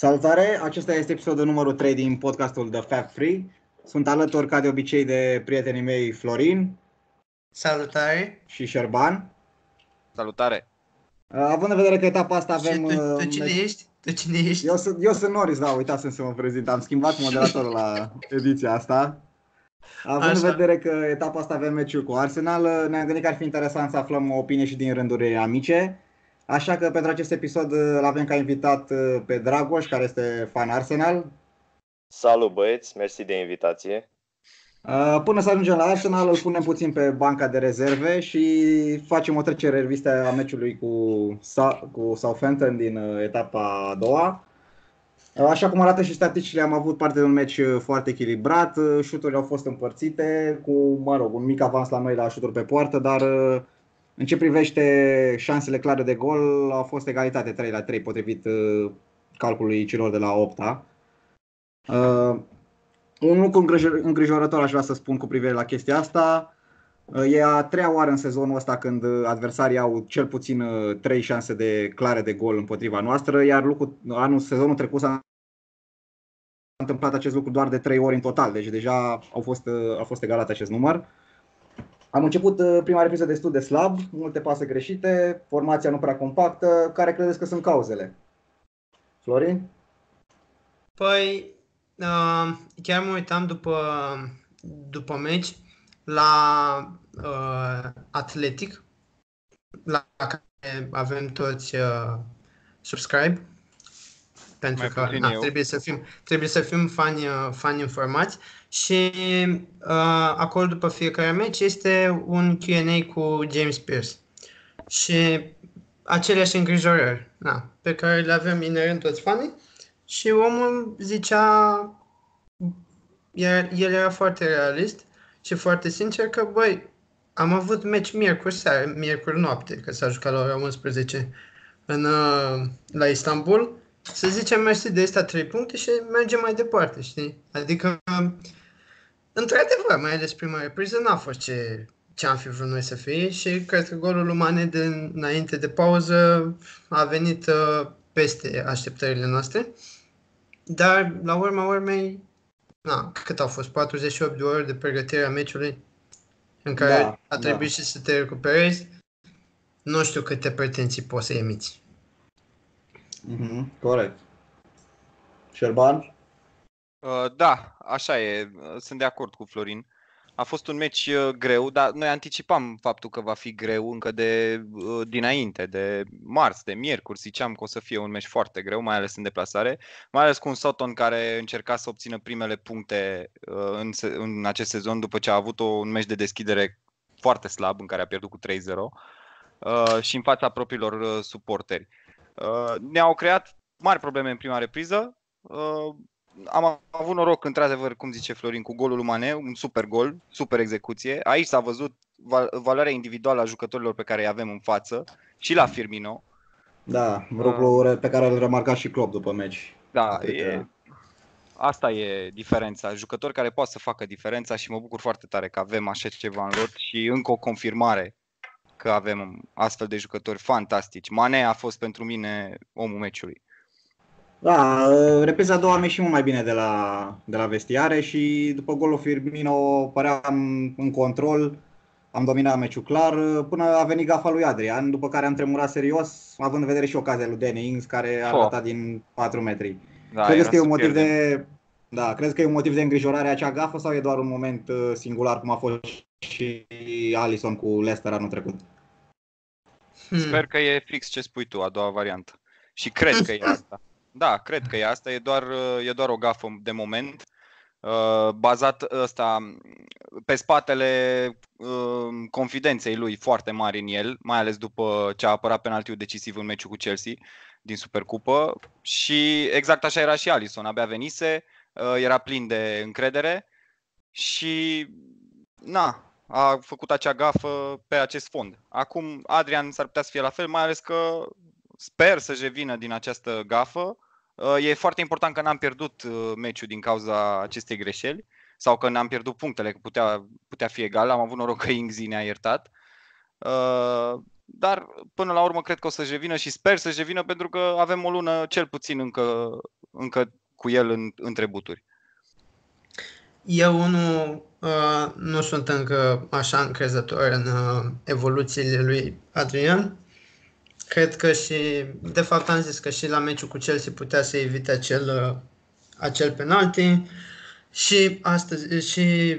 Salutare! Acesta este episodul numărul 3 din podcastul The Fab Three. Sunt alături, ca de obicei, de prietenii mei Florin. Salutare! Și Șerban. Salutare! Având în vedere că etapa asta avem... Tu cine ești? Eu sunt Norris, da, uitați să mă prezint. Am schimbat moderatorul la ediția asta. Având în vedere că etapa asta avem meciul cu Arsenal, ne-am gândit că ar fi interesant să aflăm o opinie și din rânduri amice. Așa că pentru acest episod l-avem ca invitat pe Dragoș, care este fan Arsenal. Salut băieți, mersi de invitație. Până să ajungem la Arsenal, îl punem puțin pe banca de rezerve și facem o trecere revistă a meciului cu Southampton din etapa a doua. Așa cum arată și statisticile, am avut parte de un meci foarte echilibrat, șuturile au fost împărțite cu, un mic avans la noi la șuturi pe poartă, dar în ce privește șansele clare de gol, au fost egalitate 3-3 potrivit calculului celor de la 8-a. Un lucru îngrijorător aș vrea să spun cu privire la chestia asta. E a treia oară în sezonul ăsta când adversarii au cel puțin 3 șanse clare de gol împotriva noastră, iar sezonul trecut s-a întâmplat acest lucru doar de 3 ori în total, deci deja a fost egalat acest număr. Am început prima repriză destul de slab, multe pase greșite, formația nu prea compactă. Care credeți că sunt cauzele? Florin? Păi, chiar mă uitam după meci la Athletic, la care avem toți subscribe, pentru trebuie să fim fani informați. Și acolo după fiecare meci este un Q&A cu James Pierce și aceleași îngrijorări pe care le avem inerent toți fanii. Și omul zicea, el era foarte realist și foarte sincer că am avut meci miercuri noapte, că s-a jucat la ora 11 la Istanbul. Să zicem mersi de ăsta 3 puncte și mergem mai departe, știi? Adică, într-adevăr, mai ales prima repriză n-a fost ce am fi vrut noi să fie și cred că golul lui Mane înainte de pauză a venit peste așteptările noastre. Dar, la urma urmei, cât au fost? 48 de ore de pregătire a meciului în care a trebuit și să te recuperezi. Nu știu câte pretenții poți să emiți. Corect. Șerban? Da, așa e. Sunt de acord cu Florin. A fost un meci greu, dar noi anticipam faptul că va fi greu încă de dinainte, de marți, de miercuri. Ziceam că o să fie un meci foarte greu, mai ales în deplasare, mai ales cu un Southampton care încerca să obțină primele puncte în acest sezon după ce a avut un meci de deschidere foarte slab în care a pierdut cu 3-0 și în fața propriilor suporteri. Ne-au creat mari probleme în prima repriză. Am avut noroc, într-adevăr, cum zice Florin, cu golul lui Mane, un super gol, super execuție. Aici s-a văzut valoarea individuală a jucătorilor pe care îi avem în față și la Firmino. Da, lucru pe care îl remarca și Klopp după meci. Da, asta e diferența. Jucători care pot să facă diferența și mă bucur foarte tare că avem așa ceva în lot și încă o confirmare că avem astfel de jucători fantastici. Mane a fost pentru mine omul meciului. Da, repriza a doua am ieșit mult mai bine de la vestiare și după golul Firmino păream în control, am dominat meciul clar, până a venit gafa lui Adrian, după care am tremurat serios, având în vedere și ocazia lui Danny Ings, care a ratat din 4 metri. Da, credeți că e un motiv de îngrijorare acea gafă sau e doar un moment singular, cum a fost și Allison cu Leicester anul trecut? Sper că e fix ce spui tu, a doua variantă. Și cred că e asta. Da, cred că e asta, e doar o gafă de moment, bazat pe spatele confidenței lui foarte mari în el, mai ales după ce a apărat penaltiul decisiv în meciul cu Chelsea din Supercupă. Și exact așa era și Allison, abia venise, era plin de încredere și a făcut acea gafă pe acest fond. Acum Adrian s-ar putea să fie la fel, mai ales că sper să-și revină din această gafă. E foarte important că n-am pierdut meciul din cauza acestei greșeli sau că n-am pierdut punctele, că putea fi egal. Am avut noroc că Ings ne-a iertat. dar până la urmă cred că o să-și revină și sper să-și revină, pentru că avem o lună cel puțin încă cu el între buturi. Eu nu sunt încă așa încrezător în evoluțiile lui Adrian. Cred că și, de fapt am zis că și la meciul cu Chelsea putea să evite acel penalti și astăzi și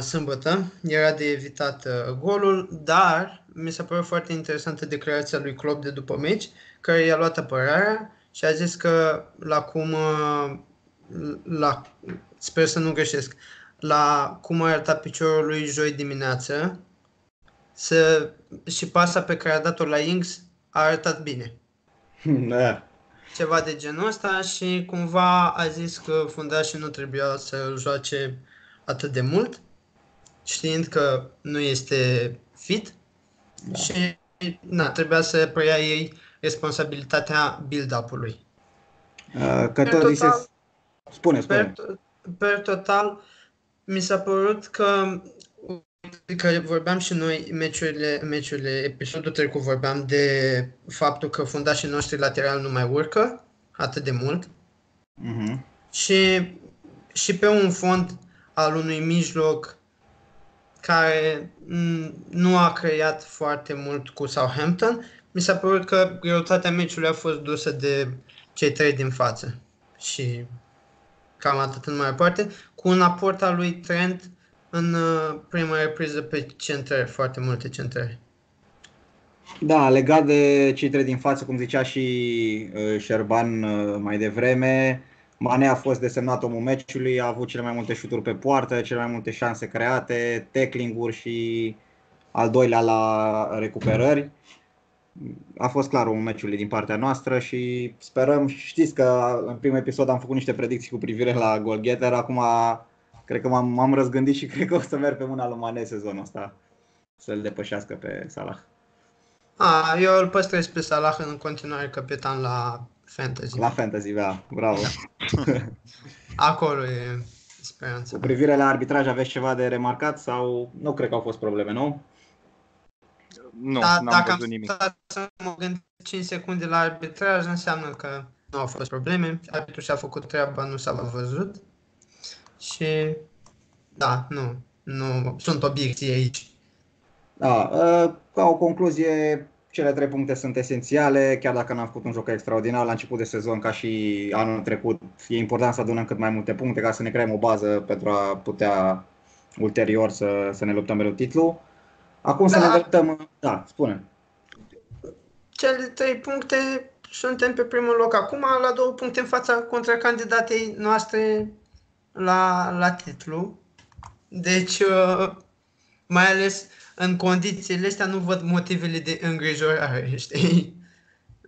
sâmbătă era de evitat golul, dar mi s-a părut foarte interesantă declarația lui Klopp de după meci, care i-a luat apărarea și a zis că sper să nu greșesc, la cum a arătat piciorul lui joi dimineață și pasa pe care a dat-o la Ings a arătat bine. Da. Ceva de genul ăsta și cumva a zis că fundașii nu trebuia să joace atât de mult, știind că nu este fit, da. Și trebuia să preia ei responsabilitatea build-up-ului. Spune. Per total, mi s-a părut că vorbeam și noi meciurile episodul trecut, vorbeam de faptul că fundașii noștri lateral nu mai urcă atât de mult. Uh-huh. Și pe un fond al unui mijloc care nu a creat foarte mult cu Southampton, mi s-a părut că greutatea meciului a fost dusă de cei trei din față. Și cam atât în mai departe, cu un aport al lui Trent în prima repriză pe centrări, foarte multe centrări. Da, legat de cei trei din față, cum zicea și Șerban mai devreme, Mane a fost desemnat omul meciului, a avut cele mai multe șuturi pe poartă, cele mai multe șanse create, tackling-uri și al doilea la recuperări. A fost clar un meciul din partea noastră și sperăm, știți că în primul episod am făcut niște predicții cu privire la goalgetter, acum cred că m-am răzgândit și cred că o să merg pe mâna lui Mane sezonul ăsta să-l depășească pe Salah. Eu îl păstrez pe Salah în continuare capitan la Fantasy. La Fantasy, da, bravo. Acolo e speranța. Cu privire la arbitraj aveți ceva de remarcat sau nu cred că au fost probleme, nu? Nu, n-am văzut nimic. Dacă am stat să mă gândesc 5 secunde la arbitraj, înseamnă că nu au fost probleme. Arbitrul și-a făcut treaba, nu s-a văzut. Și da, nu sunt obiecții aici. Da, ca o concluzie, cele 3 puncte sunt esențiale, chiar dacă n-am făcut un joc extraordinar la început de sezon, ca și anul trecut. E important să adunăm cât mai multe puncte ca să ne creăm o bază pentru a putea ulterior să ne luptăm pentru titlu. Acum să ne îndreptăm. Da, spune. Cele 3 puncte, suntem pe primul loc acum, la 2 puncte în fața contracandidatei noastre la titlu. Deci, mai ales în condițiile astea, nu văd motivele de îngrijorare, știi?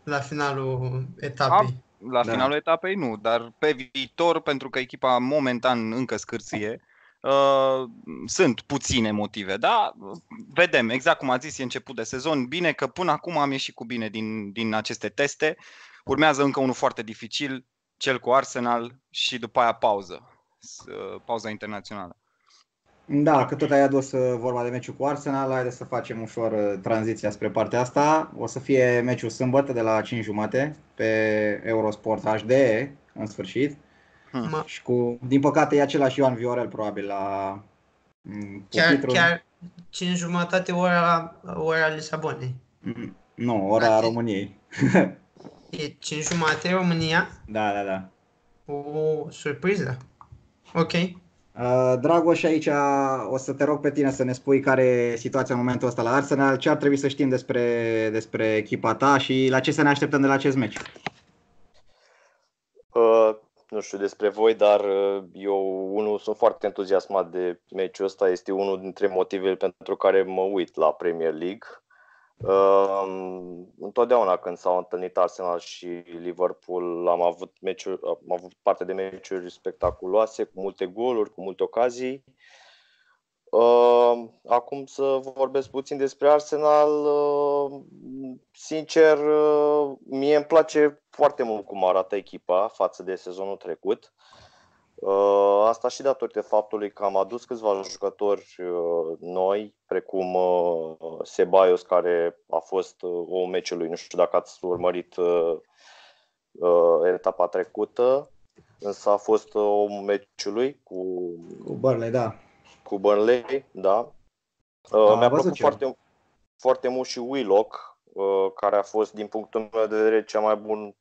La finalul etapei. Finalul etapei nu, dar pe viitor, pentru că echipa momentan încă scârție, sunt puține motive, dar vedem, exact cum a zis, e început de sezon. Bine că până acum am ieșit cu bine din aceste teste. Urmează încă unul foarte dificil, cel cu Arsenal și după aia pauza internațională. Da, că tot ai adus vorba de meciul cu Arsenal, haideți să facem ușor tranziția spre partea asta. O să fie meciul sâmbătă de la 5:30 pe Eurosport HD, în sfârșit. Și din păcate e același Ioan Viorel probabil la chiar 5:30 ora Lisabonei. Nu, ora României. E 5:30 România? Da. O surpriză. Ok. Dragoș, aici o să te rog pe tine să ne spui care e situația în momentul ăsta la Arsenal, ce ar trebui să știm despre echipa ta și la ce să ne așteptăm de la acest meci. Nu știu despre voi, dar eu sunt foarte entuziasmat de meciul ăsta. Este unul dintre motivele pentru care mă uit la Premier League. Întotdeauna când s-au întâlnit Arsenal și Liverpool am avut parte de meciuri spectaculoase, cu multe goluri, cu multe ocazii. Acum să vorbesc puțin despre Arsenal. Sincer, mie îmi place foarte mult cum arată echipa față de sezonul trecut. Asta și datorită faptului că am adus câțiva jucători noi, precum Ceballos, care a fost o meciului. Nu știu dacă ați urmărit etapa trecută, însă a fost o meciului cu Burnley, da. Cu Burnley, da. Mi-a plăcut foarte mult și Willock, care a fost, din punctul meu de vedere, cea mai bun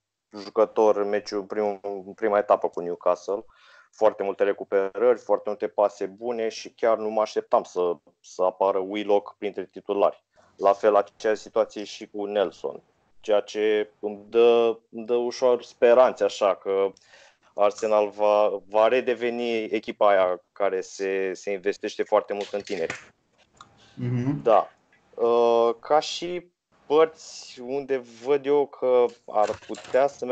jucător în meciul în prima etapă cu Newcastle. Foarte multe recuperări, foarte multe pase bune și chiar nu mă așteptam să apară Willock printre titulari. La fel, aceeași situație și cu Nelson, ceea ce îmi dă ușor speranțe, așa că Arsenal va redeveni echipa aia care se investește foarte mult în tineri. Mm-hmm. Da. Ca și părți unde văd eu că ar putea să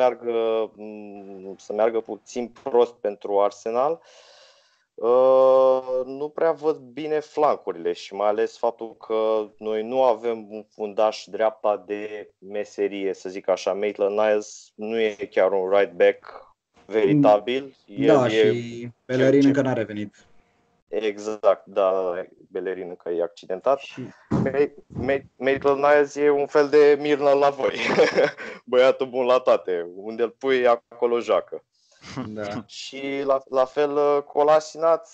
meargă puțin prost pentru Arsenal, nu prea văd bine flancurile și mai ales faptul că noi nu avem un fundaș dreapta de meserie, să zic așa. Maitland Niles nu e chiar un right back veritabil. Da, și Pellegrini încă n-a revenit. Exact, da, Bellerin încă e accidentat. Maitland Niles e un fel de Mirna la voi, băiatul bun la toate, unde îl pui acolo joacă. Da. Și la fel Kolasinac,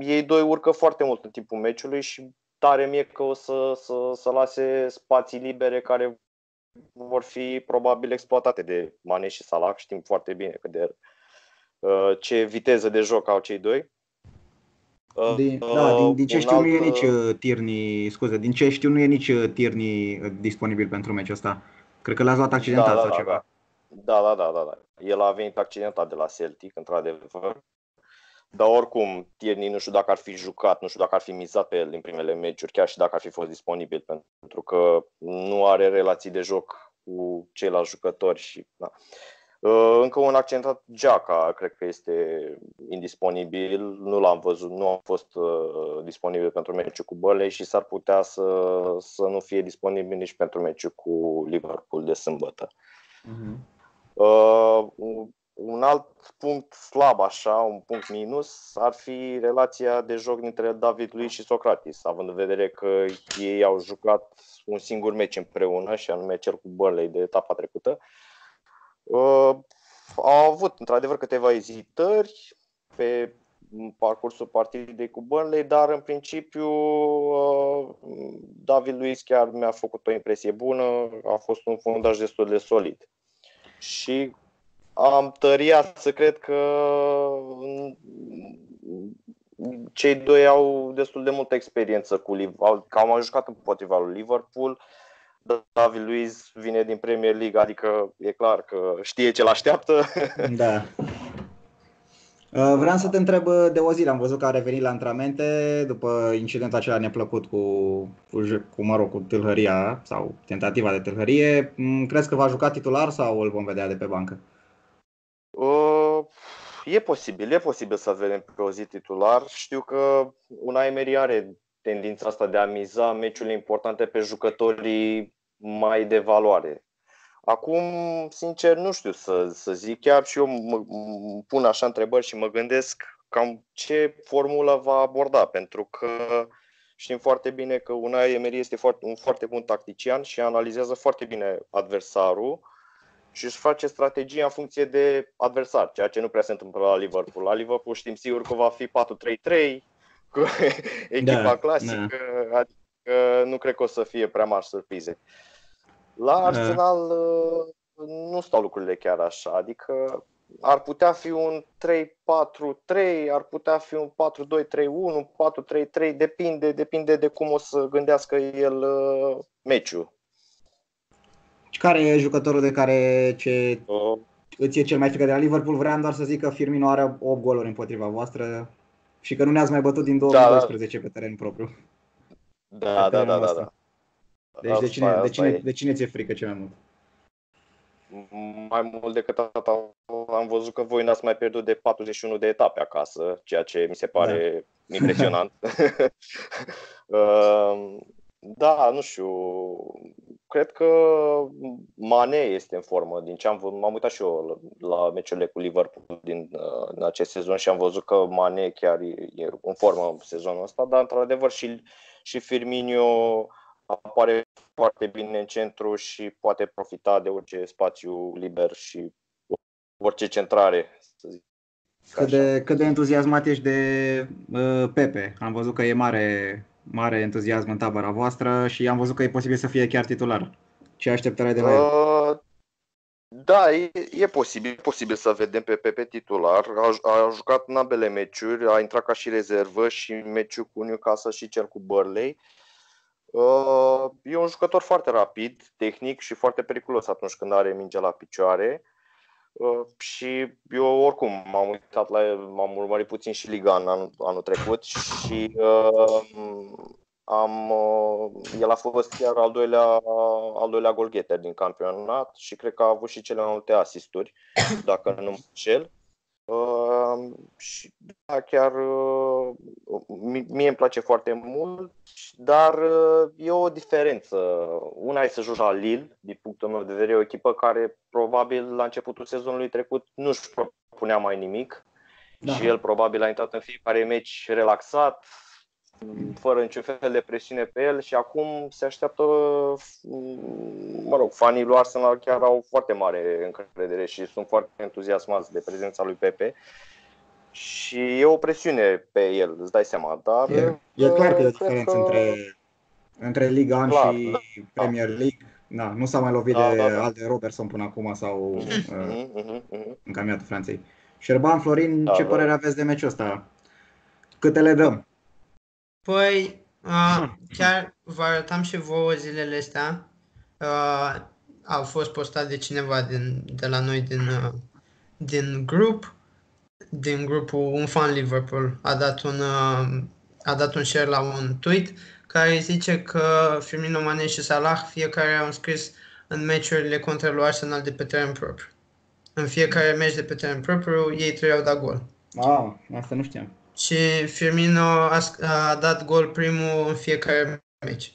ei doi urcă foarte mult în timpul meciului și tare mie că o să lase spații libere care vor fi probabil exploatate de Mane și Salah, știm foarte bine că ce viteză de joc au cei doi. Din ce știu nu e nici Tierney disponibil pentru meciul ăsta. Cred că l-ați luat accidentat sau ceva. Da. El a venit accidentat de la Celtic, într-adevăr. Dar oricum, Tierney nu știu dacă ar fi jucat, nu știu dacă ar fi mizat pe el din primele meciuri, chiar și dacă ar fi fost disponibil, pentru că nu are relații de joc cu ceilalți jucători și da. Încă un accidentat, Jacka, cred că este indisponibil, nu l-am văzut, nu a fost disponibil pentru meciul cu Burnley și s-ar putea să nu fie disponibil nici pentru meciul cu Liverpool de sâmbătă. Mm-hmm. Un alt punct slab, așa, un punct minus, ar fi relația de joc dintre David Luiz și Sokratis, având în vedere că ei au jucat un singur meci împreună, și anume cel cu Burnley de etapa trecută. Au avut într-adevăr câteva ezitări pe parcursul partidei cu Burnley, dar în principiu David Luiz chiar mi-a făcut o impresie bună, a fost un fundaș destul de solid. Și am tăriat să cred că cei doi au destul de multă experiență cu Liverpool, că au jucat împotriva lui Liverpool. David Luiz vine din Premier League, adică e clar că știe ce l-așteaptă. Da. Vreau să te întreb de Özil. Am văzut că a revenit la antrenamente după incidentul acela neplăcut cu tâlhăria sau tentativa de tâlhărie. Crezi că va juca titular sau îl vom vedea de pe bancă? E posibil să vedem pe Özil titular. Știu că Unai Emery are tendința asta de a miza meciurile importante pe jucătorii mai de valoare. Acum, sincer, nu știu să zic, chiar și eu mă pun așa întrebări și mă gândesc cam ce formulă va aborda, pentru că știm foarte bine că Unai Emery este un foarte bun tactician și analizează foarte bine adversarul și își face strategia în funcție de adversar, ceea ce nu prea se întâmplă la Liverpool. La Liverpool știm sigur că va fi 4-3-3, cu echipa clasică, adică nu cred că o să fie prea mari surprize. La Arsenal nu stau lucrurile chiar așa, adică ar putea fi un 3-4-3, ar putea fi un 4-2-3-1, un 4-3-3, depinde de cum o să gândească el meciul. Care e jucătorul de care îți e cel mai frică de la Liverpool? Vreau doar să zic că Firmino are 8 goluri împotriva voastră. Și că nu ne-ați mai bătut din 2012 pe teren propriu. Da. Deci de cine ți-e frică cel mai mult? Mai mult decât atât, am văzut că voi n-ați mai pierdut de 41 de etape acasă, ceea ce mi se pare impresionant. Da, nu știu, cred că Mane este în formă. Din ce m-am uitat și eu la meciurile cu Liverpool din acest sezon și am văzut că Mane chiar e în formă sezonul ăsta, dar într-adevăr și Firmino apare foarte bine în centru și poate profita de orice spațiu liber și orice centrare, să zic. Cât de entuziasmat ești de Pepe. Am văzut că e mare entuziasm în tabăra voastră și am văzut că e posibil să fie chiar titular. Ce așteptarea de la el? Da, e posibil să vedem pe Pepe titular. A jucat în ambele meciuri, a intrat ca și rezervă și meciul cu Newcastle și cel cu Burnley. E un jucător foarte rapid, tehnic și foarte periculos atunci când are mingea la picioare. Și eu oricum m-am uitat la el, m-am urmărit puțin și Liga anul trecut și el a fost chiar al doilea golgheter din campionat și cred că a avut și cele mai multe asisturi, dacă nu mă înșel. Și da, chiar mie îmi place foarte mult, dar e o diferență. Una e să joci la Lille, din punctul meu de vedere, o echipă care probabil la începutul sezonului trecut nu-și propunea mai nimic, da. Și el probabil a intrat în fiecare meci relaxat, fără niciun fel de presiune pe el și acum se așteaptă, fanii lui Arsenal chiar au foarte mare încredere și sunt foarte entuziasmați de prezența lui Pepe și e o presiune pe el, îți dai seama, dar... E clar că e o diferență între Liga 1 și Premier League. Da, nu s-a mai lovit de Alde Robertson până acum sau în campionatul Franței. Șerban, Florin, ce părere aveți de meciul ăsta? Câte le dăm? Păi, chiar vă arătam și vouă zilele astea, au fost postat de cineva de la noi din grupul un fan Liverpool, a dat un share la un tweet care zice că Firmino, Mane și Salah fiecare au înscris în meciurile contra lui Arsenal de pe teren propriu. În fiecare meci de pe teren propriu, ei trei au dat gol. Wow, asta nu știam. Și Firmino a dat gol primul în fiecare meci.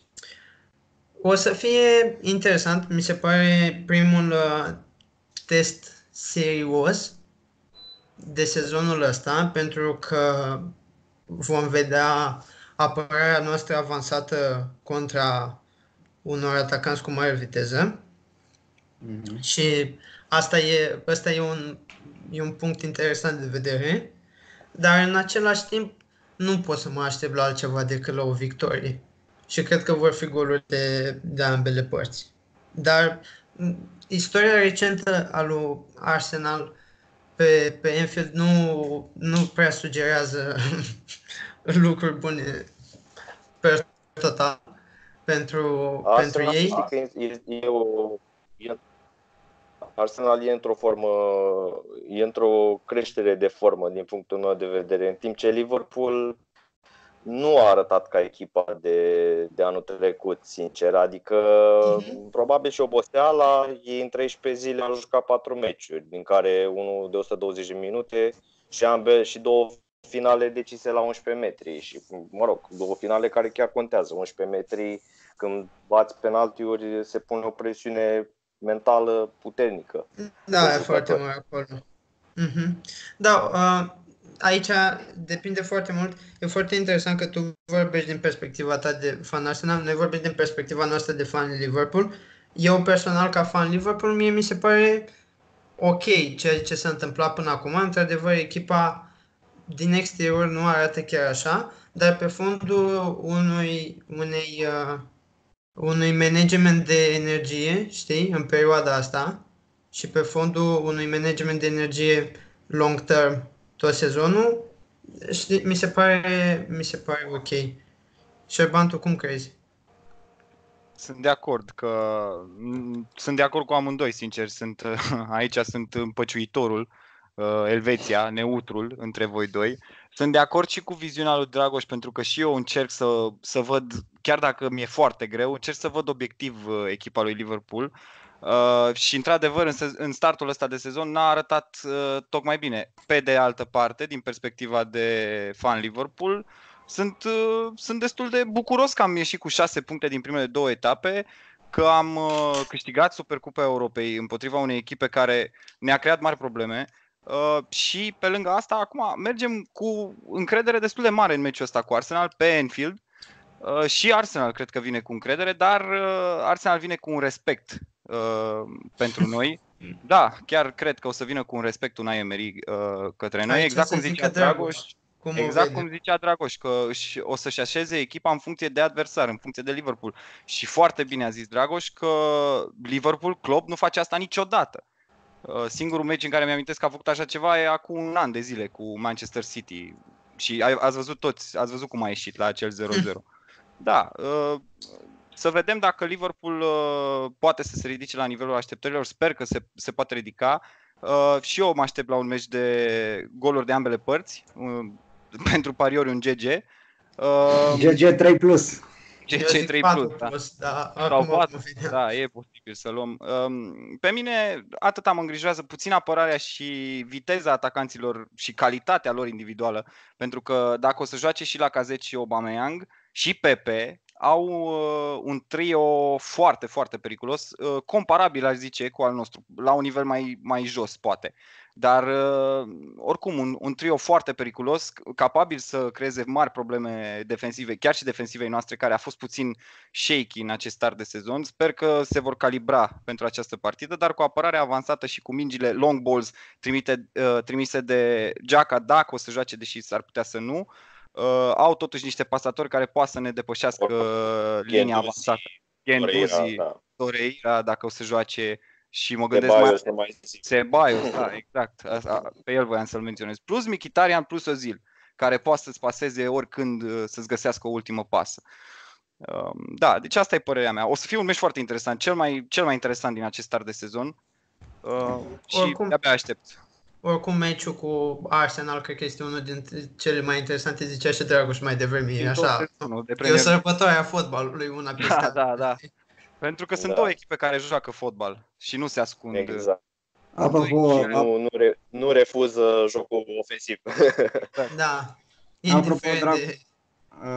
O să fie interesant, mi se pare primul test serios de sezonul ăsta, pentru că vom vedea apărarea noastră avansată contra unor atacanți cu mare viteză. Mm-hmm. Și asta e un punct interesant de vedere. Dar în același timp nu pot să mă aștept la altceva decât la o victorie. Și cred că vor fi goluri de ambele părți. Dar istoria recentă a lui Arsenal pe Anfield nu prea sugerează lucruri bune pe total pentru ei. Arsenal e într-o creștere de formă din punctul meu de vedere, în timp ce Liverpool nu a arătat ca echipa de anul trecut, sincer. Adică, probabil și oboseala, ei în 13 zile au jucat 4 meciuri, din care unul de 120 de minute și două finale decise la 11 metri. Și, două finale care chiar contează. 11 metri, când bați penaltiuri, se pune o presiune mentală puternică. Da, e foarte mare acolo. Mm-hmm. Da, aici depinde foarte mult. E foarte interesant că tu vorbești din perspectiva ta de fan Arsenal, noi vorbim din perspectiva noastră de fan Liverpool. Eu personal, ca fan Liverpool, mie mi se pare ok ceea ce s-a întâmplat până acum. Într-adevăr, echipa din exterior nu arată chiar așa, dar pe fondul unui management de energie, știi, în perioada asta și pe fondul unui management de energie long term tot sezonul, știi, mi se pare ok. Șerban, tu cum crezi? Sunt de acord cu amândoi, sincer. Aici sunt împăciuitorul, Elveția, neutrul între voi doi. Sunt de acord și cu viziunea lui Dragoș, pentru că și eu încerc să văd, chiar dacă mi-e foarte greu, încerc să văd obiectiv echipa lui Liverpool și într-adevăr în startul ăsta de sezon n-a arătat tocmai bine. Pe de altă parte, din perspectiva de fan Liverpool, sunt destul de bucuros că am ieșit cu 6 puncte din primele 2 etape, că am câștigat Supercupa Europei împotriva unei echipe care ne-a creat mari probleme. Și pe lângă asta, acum mergem cu încredere destul de mare în meciul ăsta cu Arsenal pe Anfield, Și Arsenal cred că vine cu încredere, dar Arsenal vine cu un respect pentru noi. Da, chiar cred că o să vină cu un respect Unai Emery către noi, exact cum zicea Dragoș. Că o să-și așeze echipa în funcție de adversar, în funcție de Liverpool. Și foarte bine a zis Dragoș că Liverpool, Klopp, nu face asta niciodată. Singurul meci în care mi-amintesc că a făcut așa ceva e acum un an de zile cu Manchester City. Și ați văzut toți, ați văzut cum a ieșit la acel 0-0. Da, să vedem dacă Liverpool poate să se ridice la nivelul așteptărilor. Sper că se poate ridica. Și eu mă aștept la un meci de goluri de ambele părți. Pentru pariori un GG. GG 3 plus. GG 3 plus, da. Sau 4, da, e posibil să luăm. Pe mine atâta mă îngrijorează puțin apărarea și viteza atacanților și calitatea lor individuală. Pentru că dacă o să joace și Lacazette și Aubameyang și Pepe, au un trio foarte, foarte periculos, comparabil, aș zice, cu al nostru, la un nivel mai jos, poate. Dar, oricum, un trio foarte periculos, capabil să creeze mari probleme defensive, chiar și defensivei noastre, care a fost puțin shaky în acest start de sezon. Sper că se vor calibra pentru această partidă, dar cu apărarea avansată și cu mingile long balls trimise de Jacka, dacă o să joace, deși s-ar putea să nu, au totuși niște pasatori care poate să ne depășească linia avansată. Gendouzi, Torreira, dacă o să joace, și mă gândesc mai Ceballos, da, exact. Pe el voiam să-l menționez. Plus Mkhitaryan, plus Özil, care poate să-ți paseze oricând, să-ți găsească o ultimă pasă. Da, deci asta e părerea mea. O să fie un meci foarte interesant, cel mai interesant din acest start de sezon. Și abia aștept. Oricum, meciul cu Arsenal cred că este unul dintre cele mai interesante, zicea și Dragoș mai devreme, așa. E o sărbătoare a fotbalului, una peste alta. Da. Pentru că sunt două echipe care joacă fotbal și nu se ascund. Exact. Nu refuză jocul ofensiv. Da.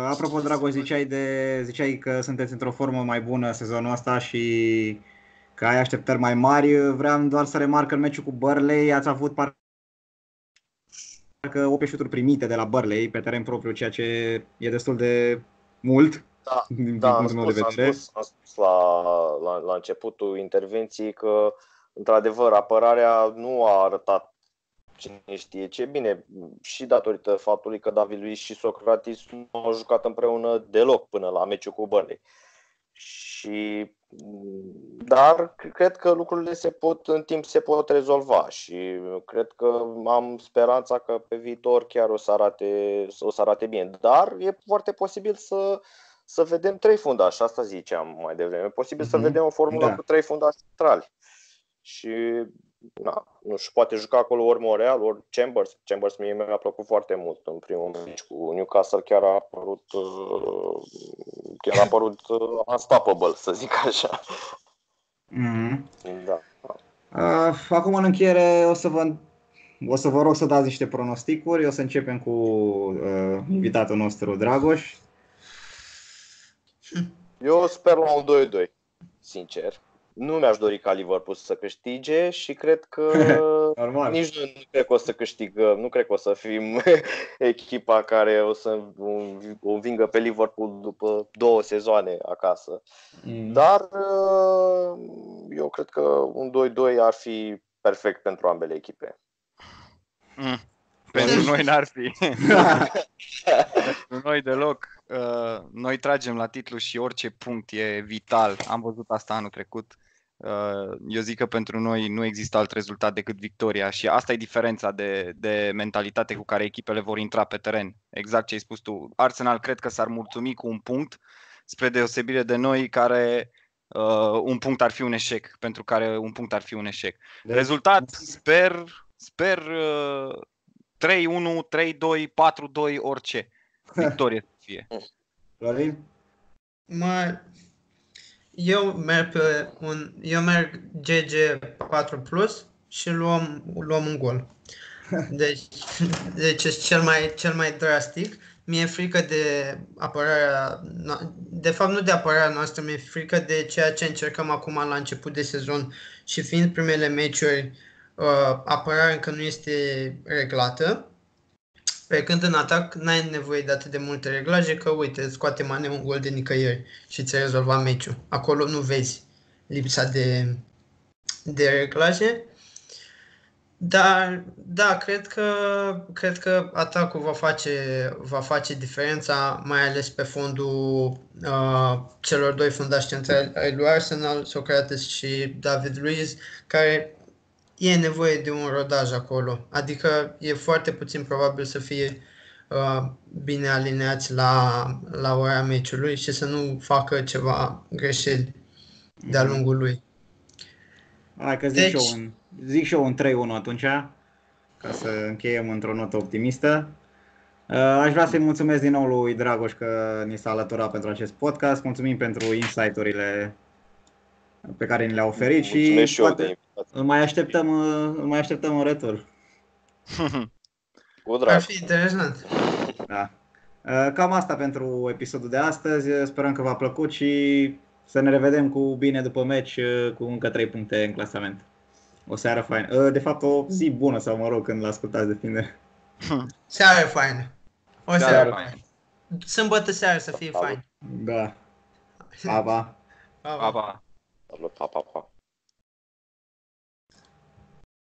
Apropo, Dragoș, ziceai că sunteți într-o formă mai bună sezonul ăsta și că ai așteptări mai mari. Vreau doar să remarc că în meciul cu Burnley ați avut parcă 8 șuturi primite de la Burnley pe teren propriu, ceea ce e destul de mult. Da, am spus la începutul intervenției că, într-adevăr, apărarea nu a arătat cine știe ce bine, și datorită faptului că David Luiz și Sokratis nu au jucat împreună deloc până la meciul cu Burnley. Dar cred că lucrurile în timp se pot rezolva și cred că am speranța că pe viitor chiar o să arate bine. Dar e foarte posibil să vedem trei fundași, asta ziceam mai devreme. E posibil să vedem o formulă cu trei fundași centrali. Și nu știu, poate juca acolo ori Moreal, ori Chambers. Chambers mie mi-a plăcut foarte mult în primul meci cu Newcastle, chiar a apărut unstoppable, să zic așa. Da. Acum, în încheiere, o să vă rog să dați niște pronosticuri. O să începem cu invitatul nostru, Dragoș. Eu sper la un 2-2, sincer. Nu mi-aș dori ca Liverpool să câștige și cred că nici nu cred că o să câștigăm, nu cred că o să fim echipa care o să învingă pe Liverpool după 2 sezoane acasă. Dar eu cred că un 2-2 ar fi perfect pentru ambele echipe. Pentru noi n-ar fi. Pentru noi deloc. Noi tragem la titlu și orice punct e vital. Am văzut asta anul trecut. Eu zic că pentru noi nu există alt rezultat decât victoria și asta e diferența de mentalitate cu care echipele vor intra pe teren. Exact ce ai spus tu. Arsenal cred că s-ar mulțumi cu un punct, spre deosebire de noi care un punct ar fi un eșec. Rezultat, sper 3-1, 3-2, 4-2, orice. Victorie să fie. Florin? Eu merg GG 4 plus și luăm un gol. Deci este cel mai drastic. Mi-e frică de apărarea, de fapt nu de apărarea noastră, mi-e frică de ceea ce încercăm acum la început de sezon și fiind primele meciuri, apărarea încă nu este reglată. Pe când în atac n-ai nevoie de atât de multe reglaje, că uite, scoate Mane un gol de nicăieri și ți-ai rezolvat meciul. Acolo nu vezi lipsa de reglaje. Dar, da, cred că atacul va face diferența, mai ales pe fondul celor doi fundași centrali ai lui Arsenal, Sokratis și David Luiz, care e nevoie de un rodaj acolo. Adică e foarte puțin probabil să fie bine alineați la ora meciului și să nu facă ceva greșeli de-a lungul lui. Hai că zic și eu un 3-1 atunci, ca să încheiem într-o notă optimistă. Aș vrea să-i mulțumesc din nou lui Dragoș că ni s-a alăturat pentru acest podcast. Mulțumim pentru insight-urile pe care ni le-a oferit. Mulțumesc și poate îl mai așteptăm în retur. Cu drag. Ar fi interesant. Da. Cam asta pentru episodul de astăzi. Sperăm că v-a plăcut și să ne revedem cu bine după meci cu încă 3 puncte în clasament. O seară faină. De fapt, o zi bună, sau mă rog, când l-ascultați de tine. Seară faină. O seară faină. Sâmbătă seară să fie faină. Da. Pa, pa. Pa, pa.